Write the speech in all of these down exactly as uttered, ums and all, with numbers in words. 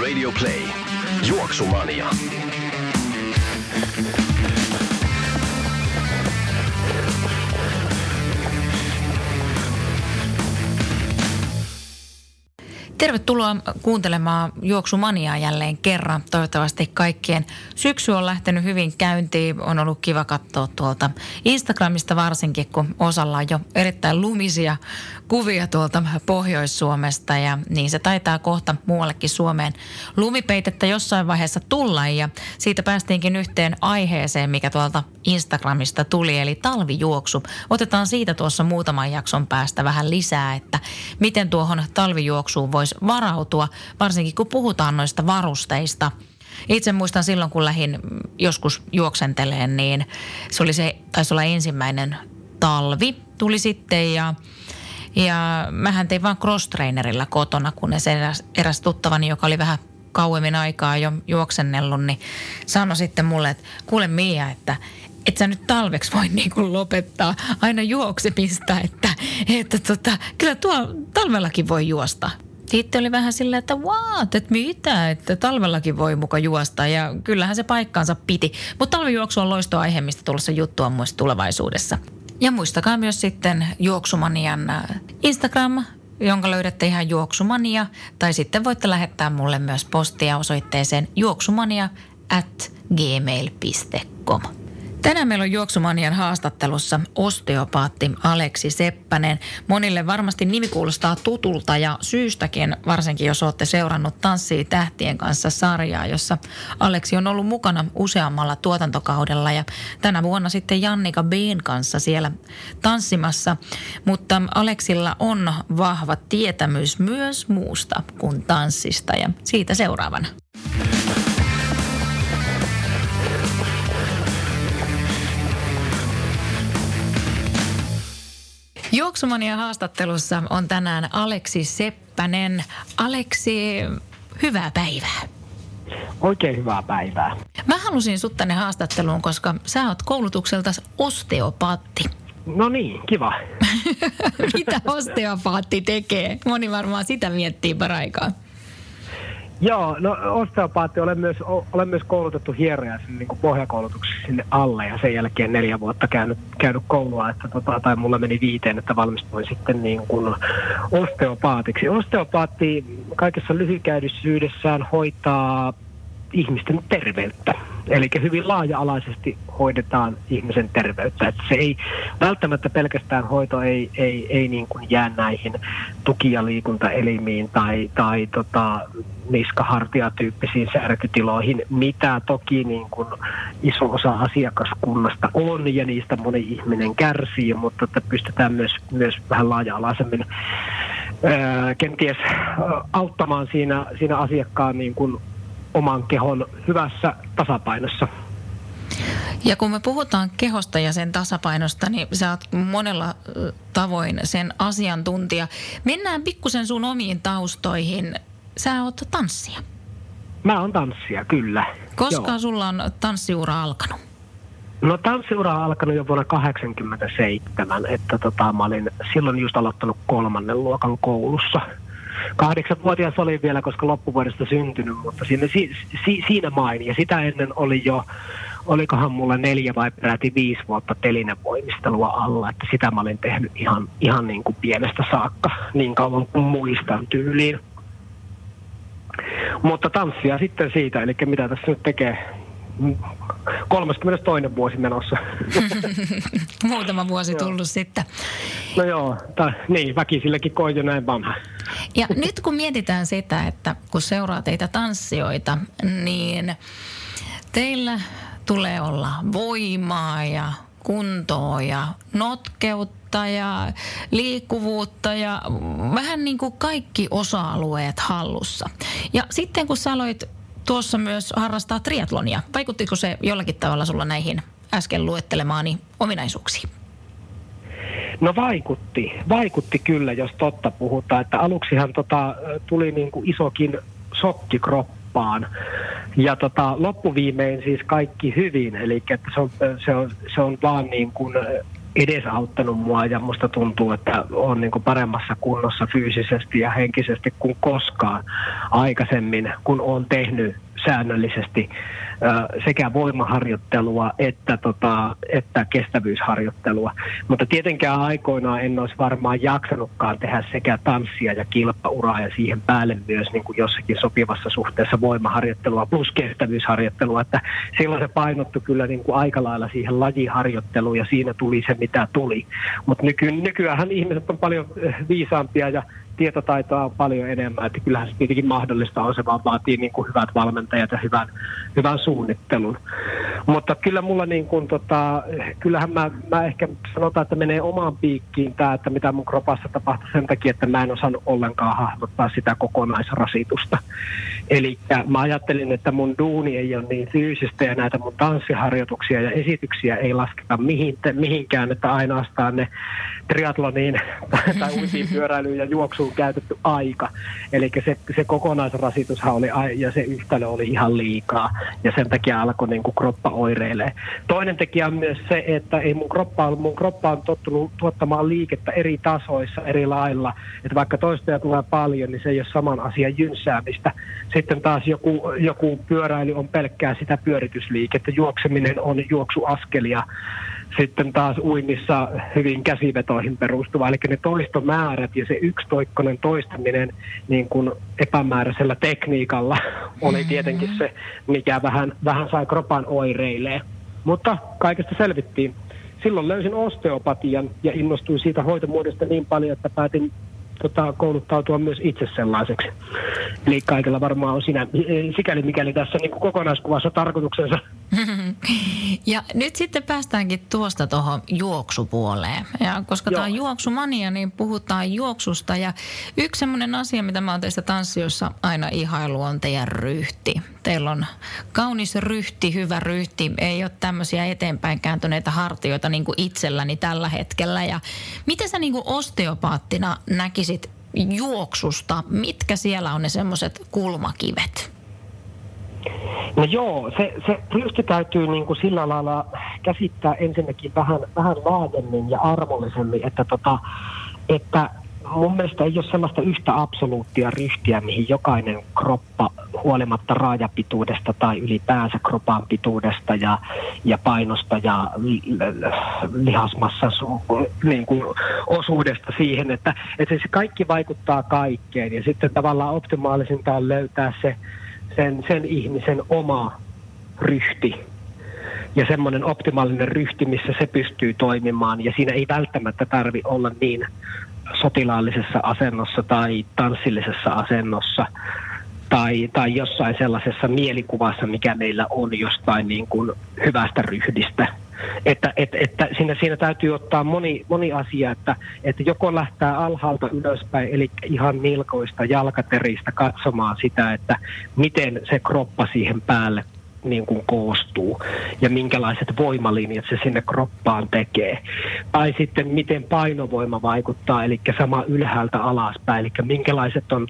Radio Play. Juoksumania. Tervetuloa kuuntelemaan Juoksumaniaa jälleen kerran. Toivottavasti kaikkien syksy on lähtenyt hyvin käyntiin. On ollut kiva katsoa tuolta Instagramista varsinkin, kun osalla on jo erittäin lumisia kuvia tuolta Pohjois-Suomesta. Ja niin se taitaa kohta muuallekin Suomeen lumipeitettä jossain vaiheessa tulla. Ja siitä päästiinkin yhteen aiheeseen, mikä tuolta Instagramista tuli, eli talvijuoksu. Otetaan siitä tuossa muutaman jakson päästä vähän lisää, että miten tuohon talvijuoksuun voisi varautua, varsinkin kun puhutaan noista varusteista. Itse muistan silloin, kun lähdin joskus juoksenteleen, niin se oli se, taisi olla ensimmäinen talvi tuli sitten ja ja mähän tein vaan cross-trainerilla kotona, kun eräs, eräs tuttavani, joka oli vähän kauemmin aikaa jo juoksennellut, niin sanoi sitten mulle, että kuule Miia, että et sä nyt talveksi voi niin kuin lopettaa aina juoksemista, että, että tota, kyllä tuo talvellakin voi juosta. Sitten oli vähän silleen, että what, että mitä, että talvellakin voi muka juosta ja kyllähän se paikkaansa piti. Mutta talvijuoksu on loistoaihe, mistä tulossa juttua myös tulevaisuudessa. Ja muistakaa myös sitten Juoksumanian Instagram, jonka löydätte ihan Juoksumania, tai sitten voitte lähettää mulle myös postia osoitteeseen juoksumania at gmail piste com. Tänään meillä on Juoksumanian haastattelussa osteopaatti Aleksi Seppänen. Monille varmasti nimi kuulostaa tutulta ja syystäkin, varsinkin jos olette seurannut Tanssii tähtien kanssa -sarjaa, jossa Aleksi on ollut mukana useammalla tuotantokaudella ja tänä vuonna sitten Jannika Bein kanssa siellä tanssimassa. Mutta Aleksilla on vahva tietämys myös muusta kuin tanssista ja siitä seuraavana. Juoksumanian haastattelussa on tänään Aleksi Seppänen. Aleksi, hyvää päivää. Oikein hyvää päivää. Mä halusin sut tänne haastatteluun, koska sä oot koulutukseltasi osteopaatti. No niin, kiva. Mitä osteopaatti tekee? Moni varmaan sitä miettii paraikaa. Joo, no osteopaatti, olen myös, olen myös koulutettu hieroja sinne niin kuin pohjakoulutuksessa sinne alle ja sen jälkeen neljä vuotta käynyt, käynyt koulua, että tota, tai mulla meni viiteen, että valmistuin sitten niin kuin osteopaatiksi. Osteopaatti kaikessa lyhykäisyydessään hoitaa ihmisten terveyttä, eli hyvin laaja-alaisesti hoidetaan ihmisen terveyttä. Että se ei välttämättä pelkästään hoito ei, ei, ei niin kuin jää näihin tuki- ja liikuntaelimiin tai, tai tota, niska-hartia-tyyppisiin särkytiloihin, mitä toki niin kuin iso osa asiakaskunnasta on ja niistä moni ihminen kärsii, mutta että pystytään myös, myös vähän laaja-alaisemmin öö, kenties auttamaan siinä, siinä asiakkaan niin kuin oman kehon hyvässä tasapainossa. Ja kun me puhutaan kehosta ja sen tasapainosta, niin sä oot monella tavoin sen asiantuntija. Mennään pikkusen sun omiin taustoihin. Sä oot tanssija. Mä oon tanssija, kyllä. Koska Joo. sulla on tanssiura alkanut? No tanssiura on alkanut jo vuonna kahdeksankymmentäseitsemän, että tota, mä olin silloin just aloittanut kolmannen luokan koulussa. Kahdeksanvuotias oli vielä, koska loppuvuodesta syntynyt, mutta siinä, si, si, siinä maini. Ja sitä ennen oli jo, olikohan mulla neljä vai peräti viisi vuotta telinevoimistelua alla, että sitä mä olin tehnyt ihan, ihan niin kuin pienestä saakka, niin kauan kuin muistan tyyliin. Mutta tanssia sitten siitä, eli mitä tässä nyt tekee? kolmaskymmenestoinen vuosi menossa. Muutama vuosi tullut joo. sitten. No joo, ta, niin väkisilläkin koin jo näin vanha. Ja nyt kun mietitään sitä, että kun seuraa teitä tanssijoita, niin teillä tulee olla voimaa ja kuntoa ja notkeutta liikuntaa ja liikkuvuutta ja vähän niin kuin kaikki osa-alueet hallussa. Ja sitten kun sä aloit tuossa myös harrastaa triatlonia, vaikuttiko se jollakin tavalla sulla näihin äsken luettelemaani ominaisuuksiin? No vaikutti. Vaikutti kyllä, jos totta puhutaan. Että aluksihan tota, tuli niin kuin isokin sokki kroppaan. Ja tota, loppuviimein siis kaikki hyvin. Eli että se, on, se, on, se on vaan niin kuin edesauttanut mua ja musta tuntuu, että on niin kuin paremmassa kunnossa fyysisesti ja henkisesti kuin koskaan aikaisemmin, kun olen tehnyt säännöllisesti sekä voimaharjoittelua että, tota, että kestävyysharjoittelua. Mutta tietenkään aikoinaan en olisi varmaan jaksanutkaan tehdä sekä tanssia ja kilpauraa ja siihen päälle myös niin kuin jossakin sopivassa suhteessa voimaharjoittelua plus kestävyysharjoittelua. Että silloin se painottui kyllä niin kuin aika lailla siihen lajiharjoitteluun ja siinä tuli se mitä tuli. Mutta nyky- nykyäänhän ihmiset on paljon viisaampia ja tietotaitoa on paljon enemmän, että kyllähän se tietenkin mahdollista on, se vaan vaatii niin kuin hyvät valmentajat ja hyvän, hyvän suunnittelun. Mutta kyllä mulla niin kuin tota, kyllähän mä, mä ehkä sanotaan, että menee omaan piikkiin tämä, että mitä mun kropassa tapahtuu sen takia, että mä en osannut ollenkaan hahmottaa sitä kokonaisrasitusta. Eli mä ajattelin, että mun duuni ei ole niin fyysistä ja näitä mun tanssiharjoituksia ja esityksiä ei lasketa mihinkään, että ainoastaan ne triatloniin tai uusiin pyöräilyyn ja juoksuun käytetty aika. Eli se, se kokonaisrasitushan oli ja se yhtälö oli ihan liikaa ja sen takia alkoi niin kuin kroppa oireilee. Toinen tekijä on myös se, että ei mun kroppa on, mun kroppa on tottunut tuottamaan liikettä eri tasoissa eri lailla. Että vaikka toistoja tulee paljon, niin se ei ole saman asian jynsäämistä. Sitten taas joku, joku pyöräily on pelkkää sitä pyöritysliikettä. Juokseminen on juoksuaskelia. Sitten taas uinnissa hyvin käsivetoihin perustuva. Eli ne toistomäärät ja se yksitoikkoinen toistaminen niin kuin epämääräisellä tekniikalla oli tietenkin se, mikä vähän, vähän sai kropan oireilee. Mutta kaikesta selvittiin. Silloin löysin osteopatian ja innostuin siitä hoitomuodosta niin paljon, että päätin tota, kouluttautua myös itse sellaiseksi. Eli kaikilla varmaan on sinä, sikäli mikäli tässä niin kuin kokonaiskuvassa tarkoituksensa. Ja nyt sitten päästäänkin tuosta tuohon juoksupuoleen. Ja koska Joo. tämä on juoksumania, niin puhutaan juoksusta. Ja yksi semmoinen asia, mitä mä oon teistä tanssiossa aina ihailu, on teidän ryhti. Teillä on kaunis ryhti, hyvä ryhti. Ei ole tämmöisiä eteenpäin kääntyneitä hartioita niin kuin itselläni tällä hetkellä. Ja miten sä niin kuin osteopaattina näkisit juoksusta? Mitkä siellä on ne semmoiset kulmakivet? No joo, se, se ryhti täytyy niin kuin sillä lailla käsittää ensinnäkin vähän, vähän laajemmin ja arvollisemmin, että, tota, että mun mielestä ei ole sellaista yhtä absoluuttia ryhtiä, mihin jokainen kroppa huolimatta raajapituudesta tai ylipäänsä kropan pituudesta ja, ja painosta ja li, li, lihasmassan niin kuin osuudesta siihen, että, että se kaikki vaikuttaa kaikkeen ja sitten tavallaan optimaalisinta on löytää se Sen, sen ihmisen oma ryhti ja semmoinen optimaalinen ryhti, missä se pystyy toimimaan ja siinä ei välttämättä tarvi olla niin sotilaallisessa asennossa tai tanssillisessa asennossa tai, tai jossain sellaisessa mielikuvassa, mikä meillä on jostain niin kuin hyvästä ryhdistä. Että, että, että siinä, siinä täytyy ottaa moni, moni asia, että, että joko lähtää alhaalta ylöspäin, eli ihan nilkoista, jalkateristä katsomaan sitä, että miten se kroppa siihen päälle niin kuin koostuu ja minkälaiset voimalinjat se sinne kroppaan tekee. Tai sitten miten painovoima vaikuttaa, eli sama ylhäältä alaspäin, eli minkälaiset on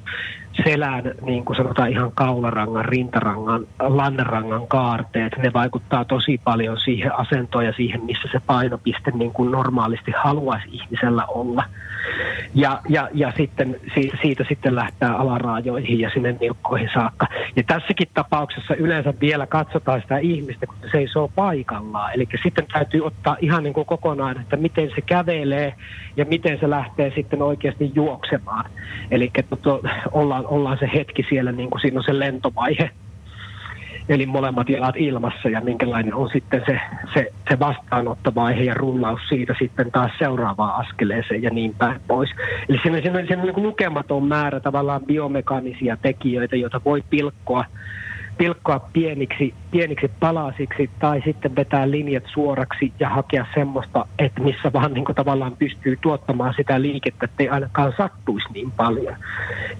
selän, niin kuin sanotaan ihan kaularangan, rintarangan, lannerangan kaarteet, ne vaikuttaa tosi paljon siihen asentoon ja siihen, missä se painopiste niin kuin normaalisti haluaisi ihmisellä olla. Ja, ja, ja sitten, siitä, siitä sitten lähtää alaraajoihin ja sinne nilkkoihin saakka. Ja tässäkin tapauksessa yleensä vielä katsotaan sitä ihmistä, kun se seisoo paikallaan. Eli sitten täytyy ottaa ihan niin kuin kokonaan, että miten se kävelee ja miten se lähtee sitten oikeasti juoksemaan. Eli ollaan ollaan se hetki siellä, niin kuin siinä on se lentovaihe. Eli molemmat jalat ilmassa ja minkälainen on sitten se, se, se vastaanottovaihe ja rullaus siitä sitten taas seuraavaan askeleeseen ja niin päin pois. Eli siinä, siinä, siinä on niin kuin lukematon määrä tavallaan biomekaanisia tekijöitä, joita voi pilkkoa pilkkoa pieniksi, pieniksi palasiksi tai sitten vetää linjat suoraksi ja hakea semmoista, että missä vaan niin kuin tavallaan pystyy tuottamaan sitä liikettä, ettei ainakaan sattuisi niin paljon.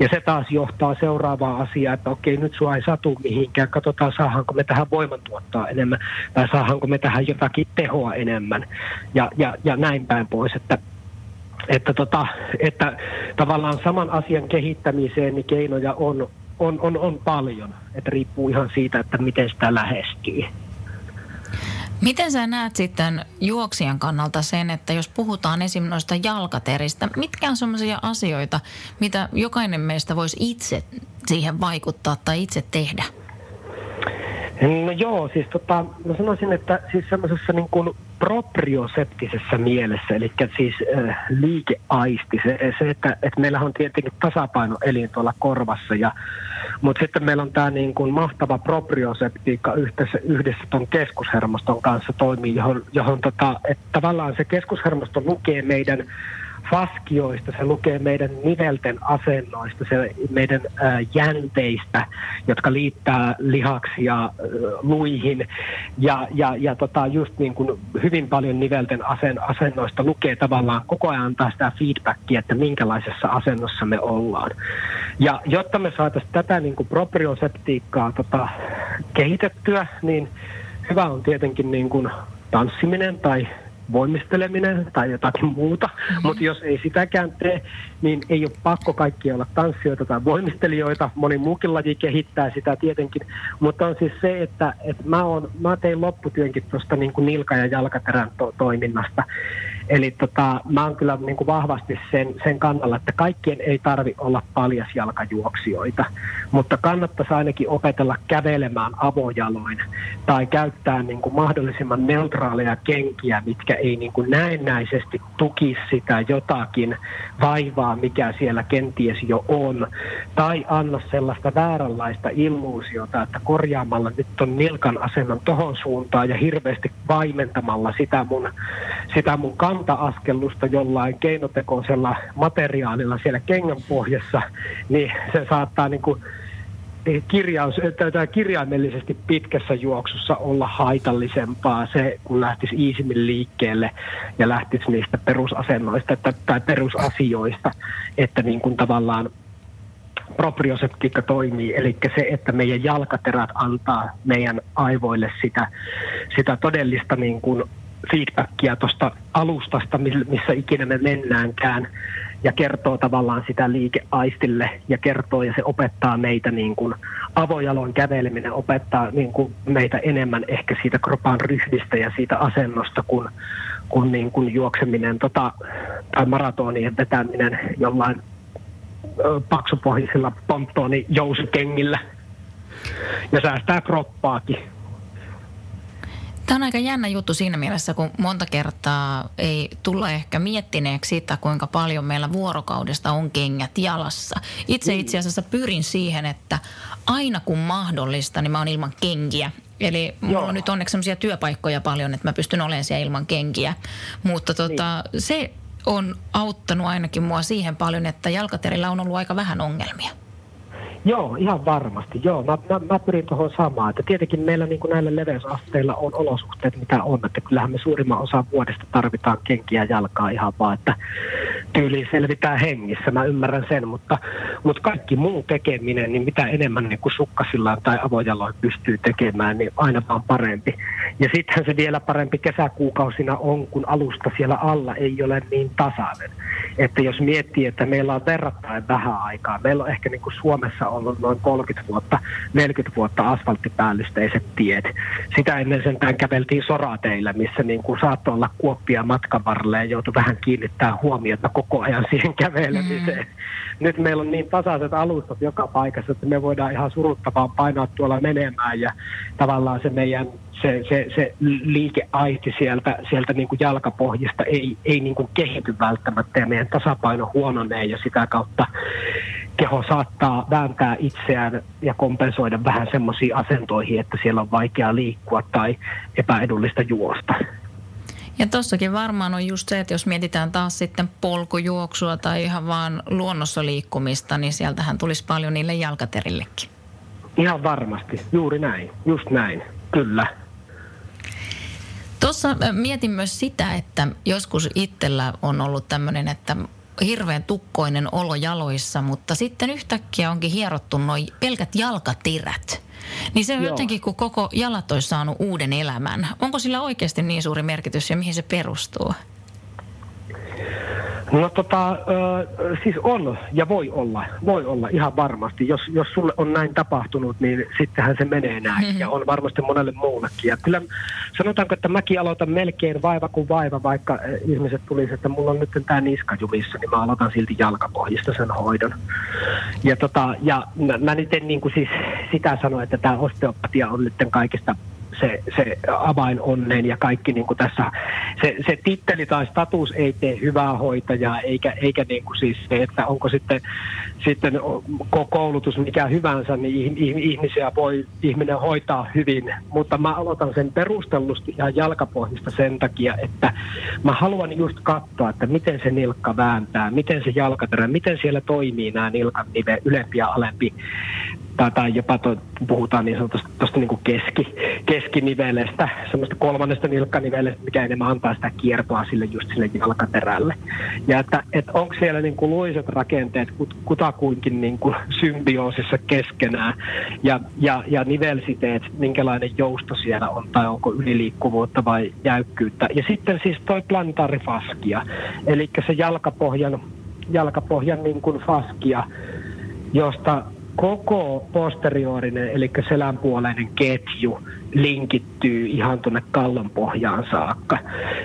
Ja se taas johtaa seuraavaan asiaan, että okei, nyt sua ei satu mihinkään, katsotaan saadaanko me tähän voimantuottaa enemmän tai saadaanko me tähän jotakin tehoa enemmän ja, ja, ja näin päin pois, että Että, tota, että tavallaan saman asian kehittämiseen niin keinoja on, on, on, on paljon, että riippuu ihan siitä, että miten sitä lähestyy. Miten sä näet sitten juoksijan kannalta sen, että jos puhutaan esim. Noista jalkateristä, mitkä on sellaisia asioita, mitä jokainen meistä voisi itse siihen vaikuttaa tai itse tehdä? No joo, siis tota, mä sanoisin, että siis semmoisessa niin kuin proprioseptisessä mielessä, eli siis äh, liikeaisti, se, se että, että meillä on tietenkin tasapainoelin tuolla korvassa, ja, mutta sitten meillä on tämä niin kuin mahtava proprioseptiikka yhdessä, yhdessä tuon keskushermoston kanssa toimii, johon, johon tota, että tavallaan se keskushermosto lukee meidän faskioista, se lukee meidän nivelten asennoista, se meidän ää, jänteistä, jotka liittää lihaksia ää, luihin ja, ja, ja tota, just niin kuin hyvin paljon nivelten asen, asennoista lukee tavallaan koko ajan antaa sitä feedbackia, että minkälaisessa asennossa me ollaan. Ja jotta me saataisiin tätä niin kuin proprioseptiikkaa tota, kehitettyä, niin hyvä on tietenkin niin kuin tanssiminen tai voimisteleminen tai jotakin muuta, mm-hmm. mutta jos ei sitäkään tee, niin ei ole pakko kaikki olla tanssijoita tai voimistelijoita. Moni muukin laji kehittää sitä tietenkin, mutta on siis se, että, että mä, on, mä tein lopputyönkin tuosta niin kuin nilka- ja jalkaterän to- toiminnasta. Eli tota, mä oon kyllä niin kuin vahvasti sen, sen kannalla, että kaikkien ei tarvi olla paljasjalkajuoksijoita, mutta kannattaisi ainakin opetella kävelemään avojaloin tai käyttää niin kuin mahdollisimman neutraaleja kenkiä, mitkä ei niin kuin näennäisesti tukisi sitä jotakin vaivaa, mikä siellä kenties jo on, tai anna sellaista vääränlaista illuusiota, että korjaamalla nyt on nilkan asennon tohon suuntaan ja hirveästi vaimentamalla sitä mun, sitä mun kanta-askellusta jollain keinotekoisella materiaalilla siellä kengän pohjassa, niin se saattaa niin kuin kirjaus, tämä kirjaimellisesti pitkässä juoksussa olla haitallisempaa se, kun lähtisi iisimmin liikkeelle ja lähtisi niistä perusasennoista tai perusasioista, että niin kuin tavallaan proprioseptiikka toimii, eli se, että meidän jalkaterät antaa meidän aivoille sitä, sitä todellista niin kuin feedbackia tuosta alustasta, missä ikinä me mennäänkään, ja kertoo tavallaan sitä liikeaistille ja kertoo ja se opettaa meitä niin kuin avojaloin käveleminen opettaa niin kuin meitä enemmän ehkä siitä kropan ryhdistä ja siitä asennosta kuin, kuin, niin kuin juokseminen tota, tai maratonien vetäminen jollain ö, paksupohjaisilla ponttoni jousukengillä ja säästää kroppaakin. Tämä on aika jännä juttu siinä mielessä, kun monta kertaa ei tulla ehkä miettineeksi sitä, kuinka paljon meillä vuorokaudesta on kengät jalassa. Itse itse asiassa pyrin siihen, että aina kun mahdollista, niin mä oon ilman kenkiä. Eli mulla Joo. on nyt onneksi sellaisia työpaikkoja paljon, että mä pystyn olemaan siellä ilman kenkiä. Mutta tota, niin. se on auttanut ainakin mua siihen paljon, että jalkaterillä on ollut aika vähän ongelmia. Joo, ihan varmasti. Joo, mä, mä, mä pyrin tuohon samaan. Että tietenkin meillä niin kuin näillä leveysasteilla on olosuhteet, mitä on. Että kyllähän me suurimman osan vuodesta tarvitaan kenkiä jalkaa ihan vaan, että tyyliin selvitään hengissä. Mä ymmärrän sen, mutta, mutta kaikki muu tekeminen, niin mitä enemmän niin kuin sukkasillaan tai avojaloin pystyy tekemään, niin aina vaan parempi. Ja sittenhän se vielä parempi kesäkuukausina on, kun alusta siellä alla ei ole niin tasainen. Että jos miettii, että meillä on verrattain vähän aikaa, meillä on ehkä niin kuin Suomessa ollut noin kolmekymmentä vuotta, neljäkymmentä vuotta asfalttipäällystäiset tiet. Sitä ennen sentään käveltiin sorateillä, missä niin kuin saattoi olla kuoppia matkan varrella ja joutui vähän kiinnittää huomiota koko ajan siihen kävelemiseen. Mm. Nyt meillä on niin tasaiset alustat joka paikassa, että me voidaan ihan suruttavaan painaa tuolla menemään ja tavallaan se meidän Se, se, se liikeaihti sieltä, sieltä niin kuin jalkapohjista ei, ei niin kuin kehity välttämättä ja meidän tasapaino huononee ja sitä kautta keho saattaa vääntää itseään ja kompensoida vähän semmoisiin asentoihin, että siellä on vaikea liikkua tai epäedullista juosta. Ja tossakin varmaan on just se, että jos mietitään taas sitten polkujuoksua tai ihan vaan luonnossa liikkumista, niin sieltähän tulisi paljon niille jalkaterillekin. Ihan varmasti, juuri näin, just näin, kyllä. Tuossa mietin myös sitä, että joskus itsellä on ollut tämmöinen, että hirveän tukkoinen olo jaloissa, mutta sitten yhtäkkiä onkin hierottu noi pelkät jalkatirät. Niin se on jotenkin, kun koko jalat olisi saanut uuden elämän. Onko sillä oikeasti niin suuri merkitys ja mihin se perustuu? No tota, siis on ja voi olla, voi olla ihan varmasti. Jos, jos sulle on näin tapahtunut, niin sittenhän se menee näin mm-hmm. ja on varmasti monelle muullekin. Ja kyllä sanotaanko, että mäkin aloitan melkein vaiva kuin vaiva, vaikka ihmiset tulisivat, että mulla on nyt tämä niska jumissa, niin mä aloitan silti jalkapohjista sen hoidon. Ja, tota, ja mä, mä nyt en niin kuin siis sitä sano, että tämä osteopatia on nyt kaikista... Se, se avain onneen ja kaikki niin kuin tässä, se, se titteli tai status ei tee hyvää hoitajaa, eikä, eikä niin kuin siis se, että onko sitten, sitten koulutus mikä hyvänsä, niin ihmisiä voi ihminen hoitaa hyvin, mutta mä aloitan sen perustellusti ihan jalkapohjista sen takia, että mä haluan just katsoa, että miten se nilkka vääntää, miten se jalkaterä, miten siellä toimii nämä nilkan nive, ylempi ja alempi, tai, tai jopa to, puhutaan niin sanotusta tosta niin kuin keski, keskinivelestä, semmoista kolmannesta nilkkanivelestä, mikä enemmän antaa sitä kiertoa sille just sille jalkaterälle. Ja että et onko siellä niin kuin luiset rakenteet kut, kutakuinkin niin kuin symbioosissa keskenään ja, ja, ja nivelsiteet, minkälainen jousto siellä on tai onko yliliikkuvuutta vai jäykkyyttä. Ja sitten siis toi plantaarifaskia, eli se jalkapohjan, jalkapohjan niin kuin faskia, josta... Koko posteriorinen, eli selänpuoleinen ketju linkittyy ihan tuonne kallon pohjaan saakka.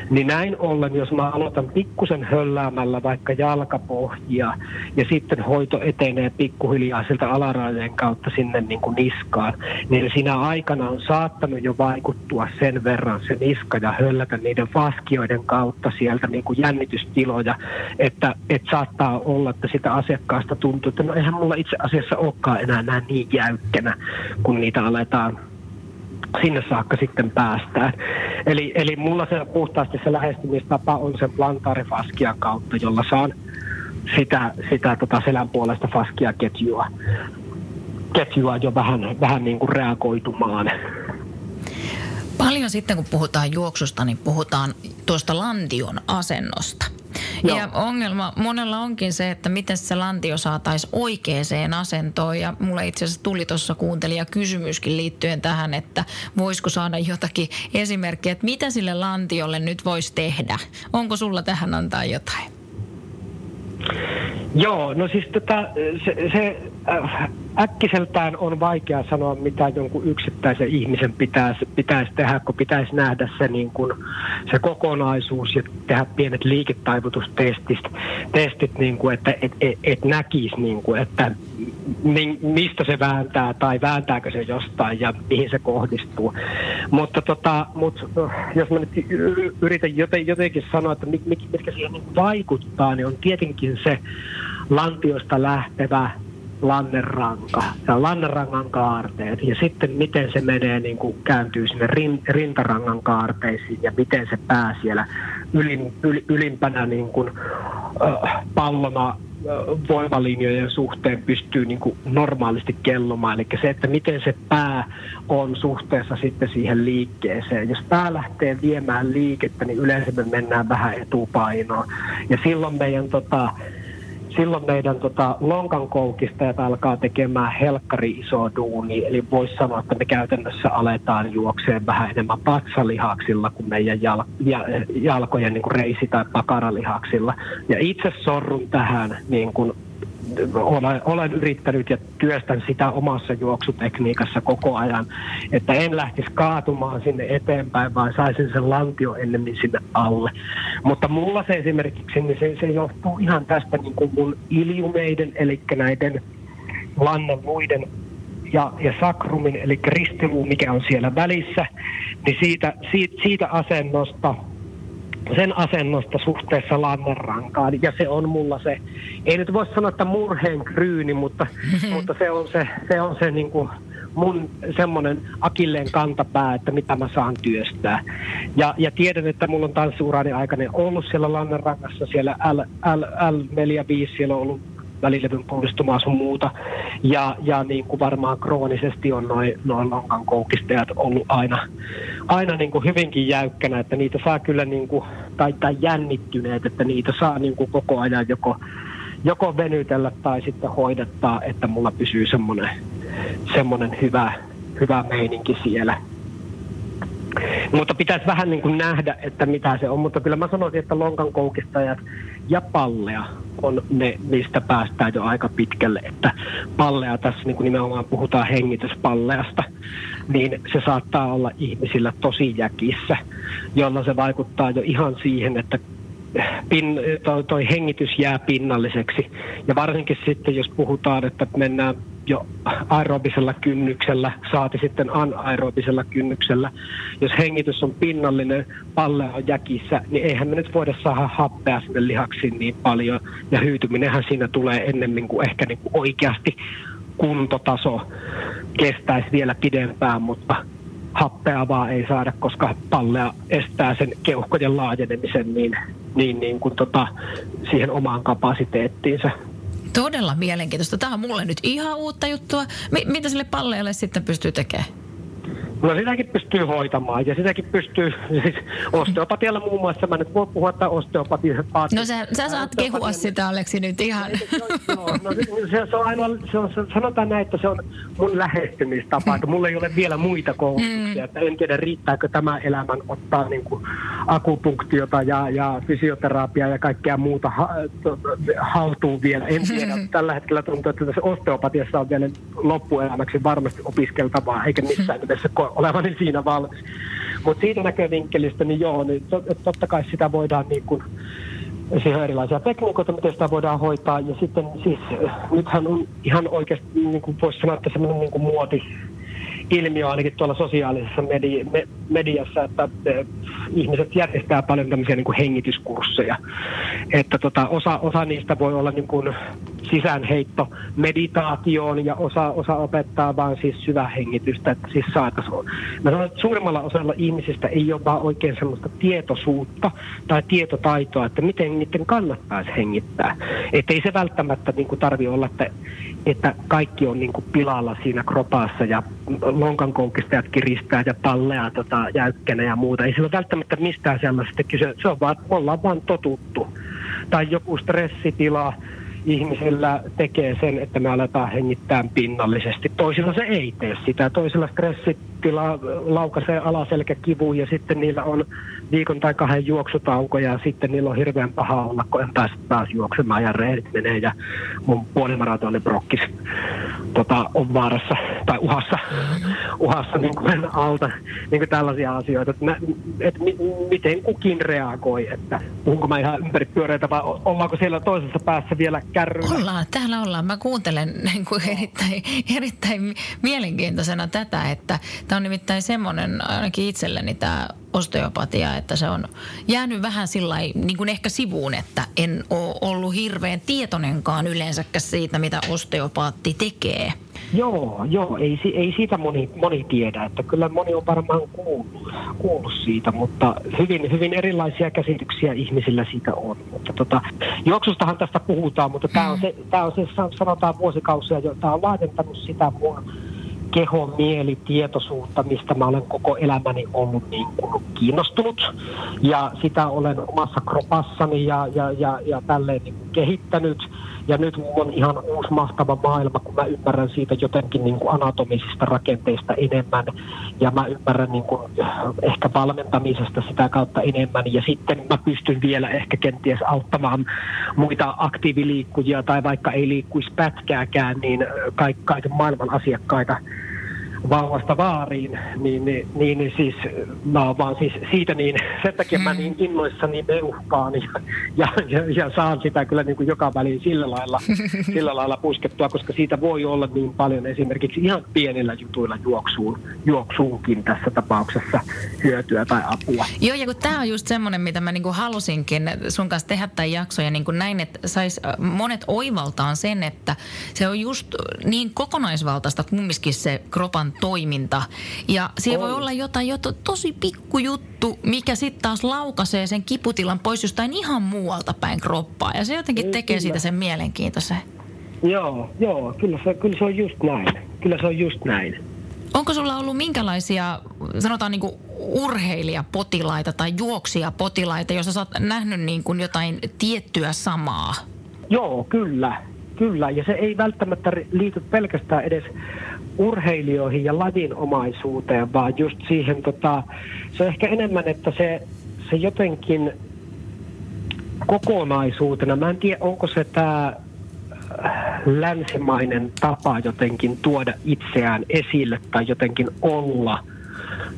Niin näin ollen, jos mä aloitan pikkusen hölläämällä vaikka jalkapohjia ja sitten hoito etenee pikkuhiljaa sieltä alarajojen kautta sinne niin kuin niskaan, niin siinä aikana on saattanut jo vaikuttua sen verran se niska ja höllätä niiden faskioiden kautta sieltä niin kuin jännitystiloja, että, että saattaa olla, että sitä asiakkaasta tuntuu, että no eihän mulla itse asiassa olekaan enää näin niin jäykkänä, kun niitä aletaan sinne saakka sitten päästään. Eli, eli mulla se puhtaasti se lähestymistapa on sen plantaarifaskian kautta, jolla saan sitä, sitä tota selän puolesta faskiaketjua ketjua jo vähän, vähän niin kuin reagoitumaan. Paljon sitten, kun puhutaan juoksusta, niin puhutaan tuosta lantion asennosta. Joo. Ja ongelma monella onkin se, että miten se lantio saataisiin oikeaan asentoon. Ja mulle itse asiassa tuli tuossa kuuntelija kysymyskin liittyen tähän, että voisiko saada jotakin esimerkkiä, että mitä sille lantiolle nyt voisi tehdä. Onko sulla tähän antaa jotain? Joo, no siis tota, se, se äh, äkkiseltään on vaikea sanoa, mitä jonkun yksittäisen ihmisen pitäisi, pitäisi tehdä, kun pitäisi nähdä se, niin kuin, se kokonaisuus ja tehdä pienet liiketaivutustestit, niin kuin, että et, et, et näkisi, niin kuin, että mi, mistä se vääntää tai vääntääkö se jostain ja mihin se kohdistuu. Mutta tota, mut, jos mä nyt yritän joten, jotenkin sanoa, että mit, mit, mitkä siihen vaikuttaa, niin on tietenkin se lantiosta lähtevä lanneranka ja lannerangan kaarteet ja sitten miten se menee niin kuin kääntyy sinne rintarangan kaarteisiin ja miten se pää siellä ylin, yl, ylimpänä niin kuin, äh, pallona voimalinjojen suhteen pystyy niin kuin normaalisti kellumaan, eli se, että miten se pää on suhteessa sitten siihen liikkeeseen. Jos pää lähtee viemään liikettä, niin yleensä me mennään vähän etupainoon. Ja silloin meidän, tota, silloin meidän tota, lonkankoukistajat alkaa tekemään helkkari isoa duunia, eli voisi sanoa, että me käytännössä aletaan juokseen vähän enemmän patsalihaksilla kuin meidän jal, ja, jalkojen niin kuin reisi- tai pakaralihaksilla. Ja itse sorrun tähän niin kuin Olen, olen yrittänyt ja työstän sitä omassa juoksutekniikassa koko ajan, että en lähtisi kaatumaan sinne eteenpäin, vaan saisin sen lantio ennemmin sinne alle. Mutta mulla se esimerkiksi, niin se, se johtuu ihan tästä niin kuin mun iliumeiden, eli näiden lanneluiden ja, ja sakrumin, eli ristiluu, mikä on siellä välissä, niin siitä, siitä, siitä asennosta, sen asennosta suhteessa lannerankaan, ja se on mulla se, ei nyt voi sanoa, että murheen kryyni, mutta, mutta se on se, se, on se niin kuin mun semmoinen akilleen kantapää, että mitä mä saan työstää. Ja, ja tiedän, että mulla on tanssiuraani aikana ollut siellä lannerangassa, siellä L neljäkymmentäviisi, siellä on ollut välilevyn poistumaa sun muuta. Ja, ja niin kuin varmaan kroonisesti on noin noi lonkan koukistajat ollut aina, aina niin kuin hyvinkin jäykkänä, että niitä saa kyllä niin kuin, tai, tai jännittyneet, että niitä saa niin kuin koko ajan joko, joko venytellä tai sitten hoidattaa, että mulla pysyy semmoinen, semmoinen hyvä, hyvä meininki siellä. Mutta pitäisi vähän niin kuin nähdä, että mitä se on, mutta kyllä mä sanoisin, että lonkankoukistajat ja pallea on ne, mistä päästään jo aika pitkälle, että pallea tässä niin kuin nimenomaan puhutaan hengityspalleasta, niin se saattaa olla ihmisillä tosi jäkissä, jolloin se vaikuttaa jo ihan siihen, että Pin, toi, toi hengitys jää pinnalliseksi. Ja varsinkin sitten, jos puhutaan, että mennään jo aerobisella kynnyksellä, saati sitten anaerobisella kynnyksellä. Jos hengitys on pinnallinen, palle on jäkissä, niin eihän me nyt voida saada happea sinne lihaksiin niin paljon. Ja hyytyminenhän siinä tulee ennemmin kuin ehkä niin kuin oikeasti kuntotaso kestäisi vielä pidempään, mutta happea vaan ei saada, koska pallea estää sen keuhkojen laajenemisen niin, niin, niin kuin tota, siihen omaan kapasiteettiinsa. Todella mielenkiintoista. Tämä on mulle nyt ihan uutta juttua. M- mitä sille palleelle sitten pystyy tekemään? No sitäkin pystyy hoitamaan ja sitäkin pystyy, siis osteopatialla muun muassa, mä nyt voin puhua tämän osteopatian. No sä, sä saat kehua sitä, Aleksi, nyt ihan. Joo, no se, se on ainoa, se on, sanotaan näin, että se on mun lähestymistapa, että mulla ei ole vielä muita koulutuksia, että en tiedä riittääkö tämä elämän ottaa niin kuin akupunktiota ja, ja fysioterapiaa ja kaikkea muuta ha, to, haltuun vielä, en tiedä. Tällä hetkellä tuntuu, että tässä osteopatiassa on vielä loppuelämäksi varmasti opiskeltavaa, eikä missään nimessä olevani siinä valmis. Mutta siitä näkövinkkelistä, niin joo, niin totta kai sitä voidaan niin kuin, siihen erilaisia tekniikoita, miten sitä voidaan hoitaa. Ja sitten siis nythän on ihan oikeasti, niin kuin voisi sanoa, että semmoinen niin kuin muoti-ilmiö ainakin tuolla sosiaalisessa medi- me- mediassa, että eh, ihmiset järjestää paljon tämmöisiä niin kuin hengityskursseja. Että tota, osa, osa niistä voi olla niin kuin sisäänheitto meditaatioon ja osa, osa opettaa vaan siis syvähengitystä, että siis saataisiin. Mä sanon, että suurimmalla osalla ihmisistä ei ole vaan oikein sellaista tietoisuutta tai tietotaitoa, että miten niiden kannattaisi hengittää. Että ei se välttämättä niin kuin tarvitse olla, että, että kaikki on niin kuin pilalla siinä kropassa ja lonkankoukistajat kiristää ja pallea tota, jäykkänä ja muuta. Ei sillä välttämättä mistään sellaisesta kyse. Se on vaan, että ollaan vaan totuttu. Tai joku stressitila ihmisillä tekee sen, että me aletaan hengittää pinnallisesti. Toisilla se ei tee sitä. Toisilla stressitila laukaisee alaselkäkivuun ja sitten niillä on viikon tai kahden juoksutaukoja ja sitten niillä on hirveän paha olla, kun en pääse taas juoksemaan ja reidit menee ja mun puolimaratoni brokkis tota, on vaarassa tai uhassa, uhassa niin kuin mennä alta. Niin kuin tällaisia asioita, että, mä, että mi, miten kukin reagoi, että puhunko mä ihan ympäri pyöreitä vai ollaanko siellä toisessa päässä vielä kärryllä? Ollaan, täällä ollaan. Mä kuuntelen niin kuin erittäin, erittäin mielenkiintoisena tätä, että tämä on nimittäin semmoinen ainakin itselleni tämä osteopatia, että se on jäänyt vähän sillain niin kuin ehkä sivuun, että en ole ollut hirveän tietoinenkaan yleensäkään siitä, mitä osteopaatti tekee. Joo, joo, ei, ei siitä moni, moni tiedä, että kyllä moni on varmaan kuullut, kuullut siitä, mutta hyvin, hyvin erilaisia käsityksiä ihmisillä siitä on. Mutta tota, juoksustahan tästä puhutaan, mutta tämä on se, tämä on se sanotaan vuosikausia, jota on laajentanut sitä mua keho, mieli, tietoisuutta, mistä mä olen koko elämäni ollut niin kuin kiinnostunut. Ja sitä olen omassa kropassani ja, ja, ja, ja tälleen niin kuin kehittänyt. Ja nyt mulla on ihan uusi mahtava maailma, kun mä ymmärrän siitä jotenkin niin kuin anatomisista rakenteista enemmän. Ja mä ymmärrän niin kuin ehkä valmentamisesta sitä kautta enemmän. Ja sitten mä pystyn vielä ehkä kenties auttamaan muita aktiiviliikkujia tai vaikka ei liikkuisi pätkääkään, niin kaiken maailman asiakkaita vauvasta vaariin, niin, niin, niin siis mä oon vaan siis siitä niin, sen takia mä niin innoissani meuhkaan ja, ja, ja saan sitä kyllä niin kuin joka väliin sillä lailla, sillä lailla puskettua, koska siitä voi olla niin paljon esimerkiksi ihan pienillä jutuilla juoksuun, juoksuunkin tässä tapauksessa hyötyä tai apua. Joo, ja kun tää on just semmoinen, mitä mä niin kuin halusinkin sun kanssa tehdä tämän jakson ja niin kuin näin, että sais monet oivaltaan sen, että se on just niin kokonaisvaltaista kumminkin se kropan toiminta. Ja siellä voi olla jotain jo to, tosi pikkujuttu, mikä sitten taas laukaisee sen kiputilan pois jostain ihan muualta päin kroppaa. Ja se jotenkin tekee siitä sen mielenkiintoisen. Joo, joo, kyllä se, kyllä se on just näin. Kyllä se on just näin. Onko sulla ollut minkälaisia, sanotaan niin kuin urheilijapotilaita tai juoksijapotilaita, joissa sä oot nähnyt niin kuin jotain tiettyä samaa? Joo, kyllä. Kyllä, ja se ei välttämättä liity pelkästään edes urheilijoihin ja lajinomaisuuteen, vaan just siihen, tota, se on ehkä enemmän, että se, se jotenkin kokonaisuutena, mä en tiedä, onko se tämä länsimainen tapa jotenkin tuoda itseään esille tai jotenkin olla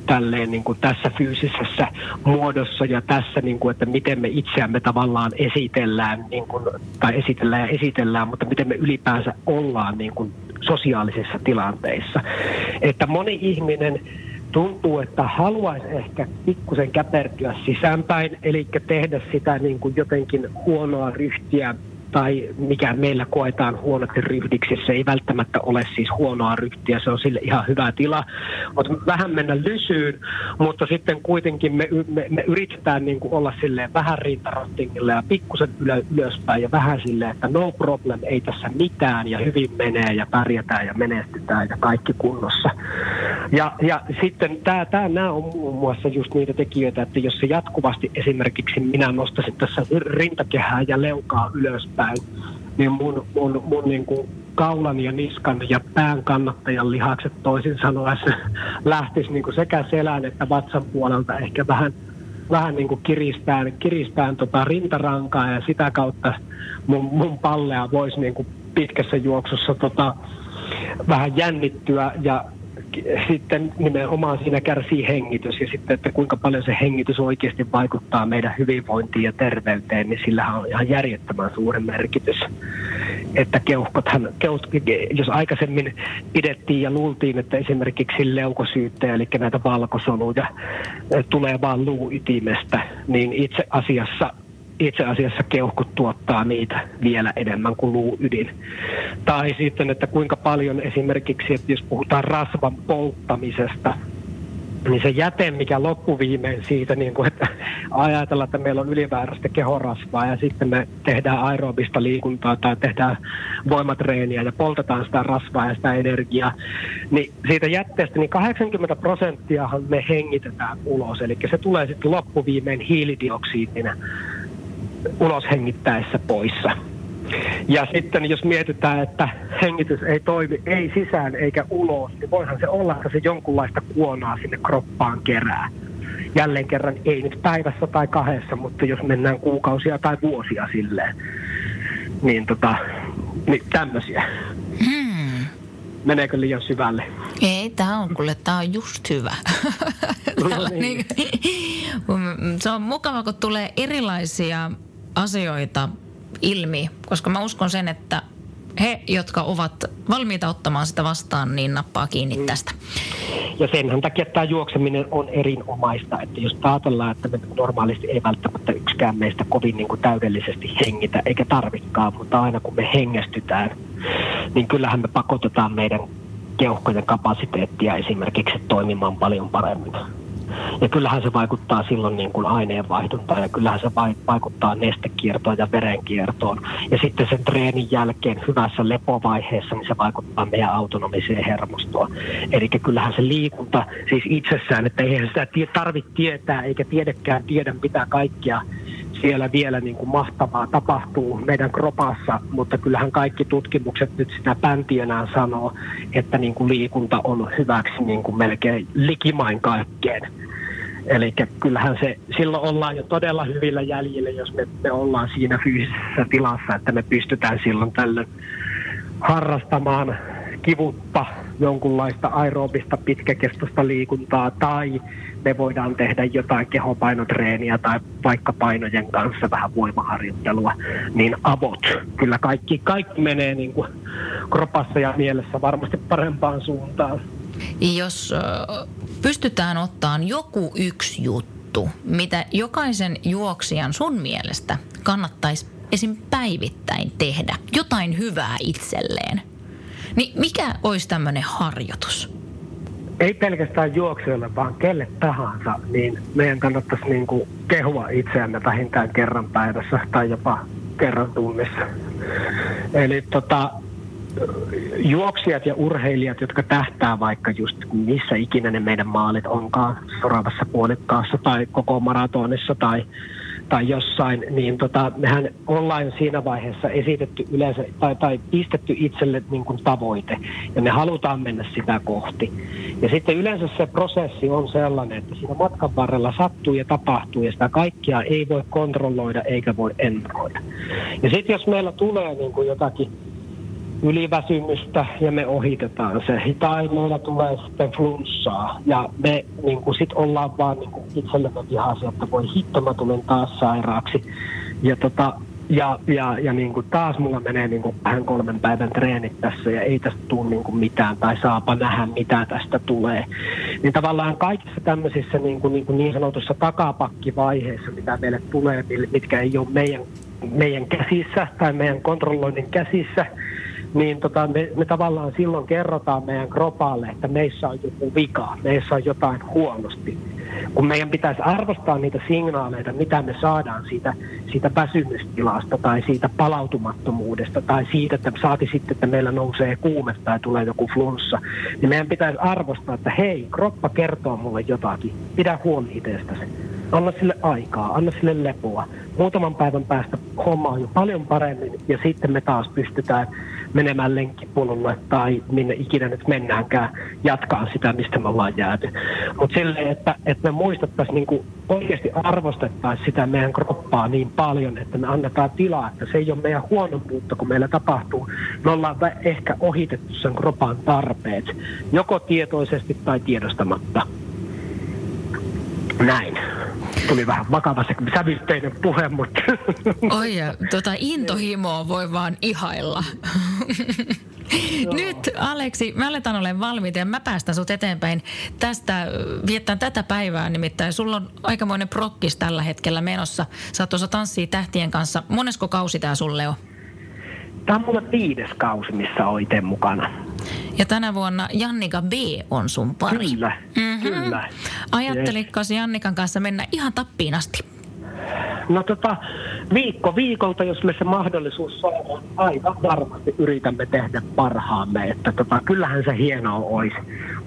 tälleen niin kuin tässä fyysisessä muodossa ja tässä, niin kuin, että miten me itseämme tavallaan esitellään, niin kuin, tai esitellään ja esitellään, mutta miten me ylipäänsä ollaan niin kuin sosiaalisissa tilanteissa. Että moni ihminen tuntuu, että haluaisi ehkä pikkusen käpertyä sisäänpäin, eli tehdä sitä niin kuin jotenkin huonoa ryhtiä, tai mikä meillä koetaan huonoksi ryhdiksi, se ei välttämättä ole siis huonoa ryhtiä, se on sille ihan hyvä tila, mutta vähän mennä lysyyn, mutta sitten kuitenkin me, me, me yritetään niin kuin olla silleen vähän rintarottingilla ja pikkusen ylöspäin ja vähän silleen, että no problem, ei tässä mitään ja hyvin menee ja pärjätään ja menestytään ja kaikki kunnossa. Ja, ja sitten tää, tää, nämä on muun muassa just niitä tekijöitä, että jos se jatkuvasti esimerkiksi minä nostaisin tässä rintakehää ja leukaa ylöspäin, niin mun, mun, mun niin kuin kaulan ja niskan ja pään kannattajan lihakset toisin sanoen lähtisi niin kuin sekä selän että vatsan puolelta ehkä vähän, vähän niin kuin kiristään, kiristään tota rintarankaa ja sitä kautta mun, mun pallea voisi niin kuin pitkässä juoksussa tota vähän jännittyä ja sitten nimenomaan siinä kärsii hengitys ja sitten, että kuinka paljon se hengitys oikeasti vaikuttaa meidän hyvinvointiin ja terveyteen, niin sillä on ihan järjettömän suuri merkitys. Että keuhkothan, keuh, jos aikaisemmin pidettiin ja luultiin, että esimerkiksi leukosyyttejä, eli näitä valkosoluja, tulee vaan luuytimestä, niin itse asiassa Itse asiassa keuhkot tuottaa niitä vielä enemmän kuin luuydin. Tai sitten, että kuinka paljon esimerkiksi, että jos puhutaan rasvan polttamisesta, niin se jäte, mikä loppuviimein siitä, niin kuin, että ajatellaan, että meillä on ylivääräistä kehorasvaa ja sitten me tehdään aerobista liikuntaa tai tehdään voimatreeniä ja poltetaan sitä rasvaa ja sitä energiaa, niin siitä jätteestä niin kahdeksankymmentä prosenttiahan me hengitetään ulos, eli se tulee sitten loppuviimein hiilidioksidina ulos hengittäessä poissa. Ja sitten jos mietitään, että hengitys ei toimi, ei sisään eikä ulos, niin voihan se olla, että se jonkunlaista kuonaa sinne kroppaan kerää. Jälleen kerran ei nyt päivässä tai kahdessa, mutta jos mennään kuukausia tai vuosia silleen, niin, tota, niin tämmöisiä. Hmm. Meneekö liian syvälle? Ei, tämä on kuule, tämä on just hyvä. No niin. Se on mukava, kun tulee erilaisia asioita ilmi, koska mä uskon sen, että he, jotka ovat valmiita ottamaan sitä vastaan, niin nappaa kiinni mm. tästä. Ja senhän takia tämä juokseminen on erinomaista, että jos ajatellaan, että me normaalisti ei välttämättä yksikään meistä kovin niin kuin täydellisesti hengitä, eikä tarvikaan, mutta aina kun me hengestytään, niin kyllähän me pakotetaan meidän keuhkojen kapasiteettia esimerkiksi toimimaan paljon paremmin. Ja kyllähän se vaikuttaa silloin niin kuin aineenvaihduntaan ja kyllähän se vaikuttaa nestekiertoon ja verenkiertoon. Ja sitten sen treenin jälkeen hyvässä lepovaiheessa niin se vaikuttaa meidän autonomiseen hermostoon. Eli kyllähän se liikunta siis itsessään, että eihän sitä tarvitse tietää eikä tiedäkään tiedä mitä kaikkea siellä vielä niin kuin mahtavaa tapahtuu meidän kropassa, mutta kyllähän kaikki tutkimukset nyt sitä päntiönään sanoo, että niin kuin liikunta on hyväksi niin kuin melkein likimain kaikkeen. Eli kyllähän se, silloin ollaan jo todella hyvillä jäljillä, jos me, me ollaan siinä fyysisessä tilassa, että me pystytään silloin tällöin harrastamaan kivutta, jonkunlaista aerobista pitkäkestoista liikuntaa tai me voidaan tehdä jotain kehopainotreeniä tai vaikka painojen kanssa vähän voimaharjoittelua, niin avot. Kyllä kaikki, kaikki menee niin kuin kropassa ja mielessä varmasti parempaan suuntaan. Jos pystytään ottamaan joku yksi juttu, mitä jokaisen juoksijan sun mielestä kannattaisi esim. Päivittäin tehdä, jotain hyvää itselleen, niin mikä olisi tämmöinen harjoitus? Ei pelkästään juoksijoille, vaan kelle tahansa, niin meidän kannattaisi niin kuin kehua itseämme vähintään kerran päivässä tai jopa kerran tunnissa. Eli tota, juoksijat ja urheilijat, jotka tähtää vaikka just missä ikinä ne meidän maalit onkaan, seuraavassa puolikkaassa tai koko maratonissa tai, tai jossain, niin tota, mehän ollaan siinä vaiheessa esitetty yleensä tai, tai pistetty itselle niin kuin tavoite ja me halutaan mennä sitä kohti. Ja sitten yleensä se prosessi on sellainen, että siinä matkan varrella sattuu ja tapahtuu ja sitä kaikkia ei voi kontrolloida eikä voi ennakoida. Ja sitten jos meillä tulee niin kuin jotakin yliväsymystä ja me ohitetaan se. Tai meillä tulee sitten flunssaa ja me niin kuin sit ollaan vaan niin kuin itsellemme vihaisia, että voi hitto, mä tulen taas sairaaksi. Ja, tota, ja, ja, ja niin kuin taas mulla menee niin kuin vähän kolmen päivän treenit tässä ja ei tästä tule niin kuin mitään tai saapa nähdä mitä tästä tulee. Niin tavallaan kaikissa tämmöisissä niin, kuin, niin, kuin niin sanotussa takapakkivaiheessa, mitä meille tulee, mitkä ei ole meidän, meidän käsissä tai meidän kontrolloinnin käsissä, niin tota, me, me tavallaan silloin kerrotaan meidän kropalle, että meissä on joku vika, meissä on jotain huonosti. Kun meidän pitäisi arvostaa niitä signaaleita, mitä me saadaan siitä, siitä väsymystilasta tai siitä palautumattomuudesta tai siitä, että saati sitten, että meillä nousee kuume tai tulee joku flunssa, niin meidän pitäisi arvostaa, että hei, kroppa kertoo mulle jotakin, pidä huoli itsestäsi. Anna sille aikaa, anna sille lepoa. Muutaman päivän päästä homma on jo paljon paremmin ja sitten me taas pystytään menemään lenkkipolulle tai minne ikinä nyt mennäänkään jatkaa sitä, mistä me ollaan jääty. Mutta silleen, että, että me muistettaisiin niinku oikeasti arvostettaisiin sitä meidän kroppaa niin paljon, että me annetaan tilaa, että se ei ole meidän huonommuutta, kun meillä tapahtuu. Me ollaan ehkä ohitettu sen kropan tarpeet, joko tietoisesti tai tiedostamatta. Näin. Tuli vähän vakava se sävysteinen puhe, mutta... Oi, tota intohimoa voi vaan ihailla. Nyt, Aleksi, mä aletaan olemaan valmiita ja mä päästän sut eteenpäin tästä, viettään tätä päivää nimittäin. Sulla on aikamoinen prokkis tällä hetkellä menossa. Sä oot tuossa Tanssii tähtien kanssa. Monesko kausi tää sulle on? Tää on mulla viides kausi, missä oon ite mukana. Ja tänä vuonna Jannika B. on sun pari. Kyllä, mm-hmm. kyllä. Ajattelikos Jannikan kanssa mennä ihan tappiin asti? No tota, viikko viikolta, jos me se mahdollisuus on, aika varmasti yritämme tehdä parhaamme. Että tota, kyllähän se hienoa olisi.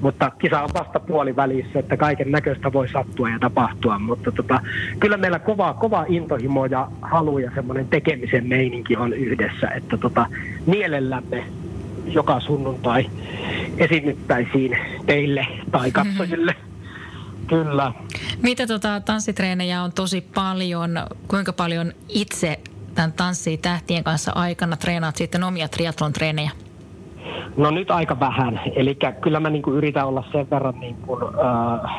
Mutta kisa on vasta puolivälissä, että kaiken näköistä voi sattua ja tapahtua. Mutta tota, kyllä meillä kova, kova intohimo ja halu ja semmoinen tekemisen meininki on yhdessä. Että tota, mielellämme joka sunnuntai esiinnyttäisiin teille tai katsojille. Mm-hmm. Kyllä. Mitä tota, tanssitreenejä on tosi paljon? Kuinka paljon itse tämän Tanssii tähtien kanssa aikana treenaat sitten omia triathlon treenejä? No nyt aika vähän. Eli kyllä mä niinku yritän olla sen verran niinku, äh,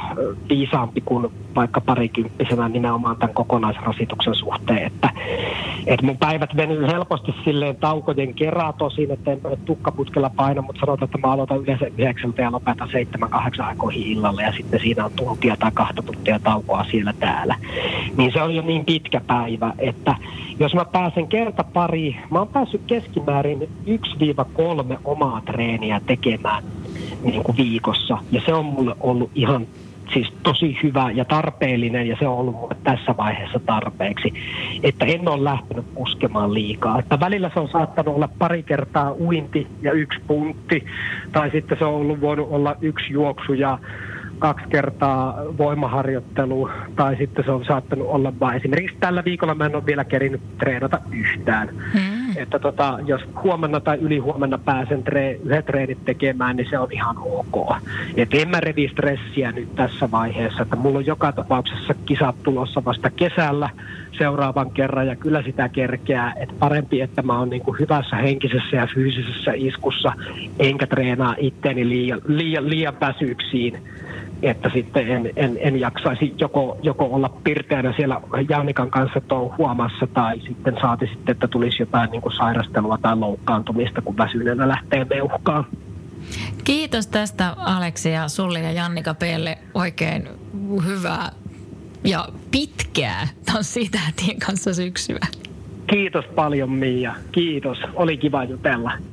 viisaampi kuin vaikka parikymppisenä nimenomaan tämän kokonaisrasituksen suhteen. Että et mun päivät venyy helposti silleen taukojen kerää tosin, että en ole tukkaputkella paino, mutta sanotaan, että mä aloitan yleensä yhdeksältä ja lopetan seitsemän kahdeksan aikoihin illalla ja sitten siinä on tuntia tai kahta tuntia taukoa siellä täällä. Niin se on jo niin pitkä päivä, että jos mä pääsen kerta pari, mä oon päässyt keskimäärin yksi kolme omaa treeniä tekemään niin kuin viikossa. Ja se on mulle ollut ihan siis tosi hyvä ja tarpeellinen ja se on ollut mulle tässä vaiheessa tarpeeksi. Että en ole lähtenyt puskemaan liikaa. Että välillä se on saattanut olla pari kertaa uinti ja yksi puntti. Tai sitten se on ollut voinut olla yksi juoksu ja kaksi kertaa voimaharjoittelu, tai sitten se on saattanut olla vain. Esimerkiksi tällä viikolla mä en ole vielä kerinyt treenata yhtään. Mm. Että tota, jos huomenna tai ylihuomenna pääsen tre- yhden treenit tekemään, niin se on ihan ok. Että en mä revi stressiä nyt tässä vaiheessa, että mulla on joka tapauksessa kisat tulossa vasta kesällä seuraavan kerran, ja kyllä sitä kerkeää, että parempi, että mä oon niinku hyvässä henkisessä ja fyysisessä iskussa, enkä treenaa itteeni liian, liian, liian väsyksiin. Että sitten en, en, en jaksaisi joko, joko olla pirteänä siellä Jannikan kanssa touhuamassa tai sitten saati sitten, että tulisi jotain niin kuin sairastelua tai loukkaantumista, kun väsyneenä lähtee meuhkaan. Kiitos tästä, Aleksi, ja sulle ja Jannika Belle oikein hyvää ja pitkää Tanssii tähtien kanssa syksyä. Kiitos paljon, Miia. Kiitos. Oli kiva jutella.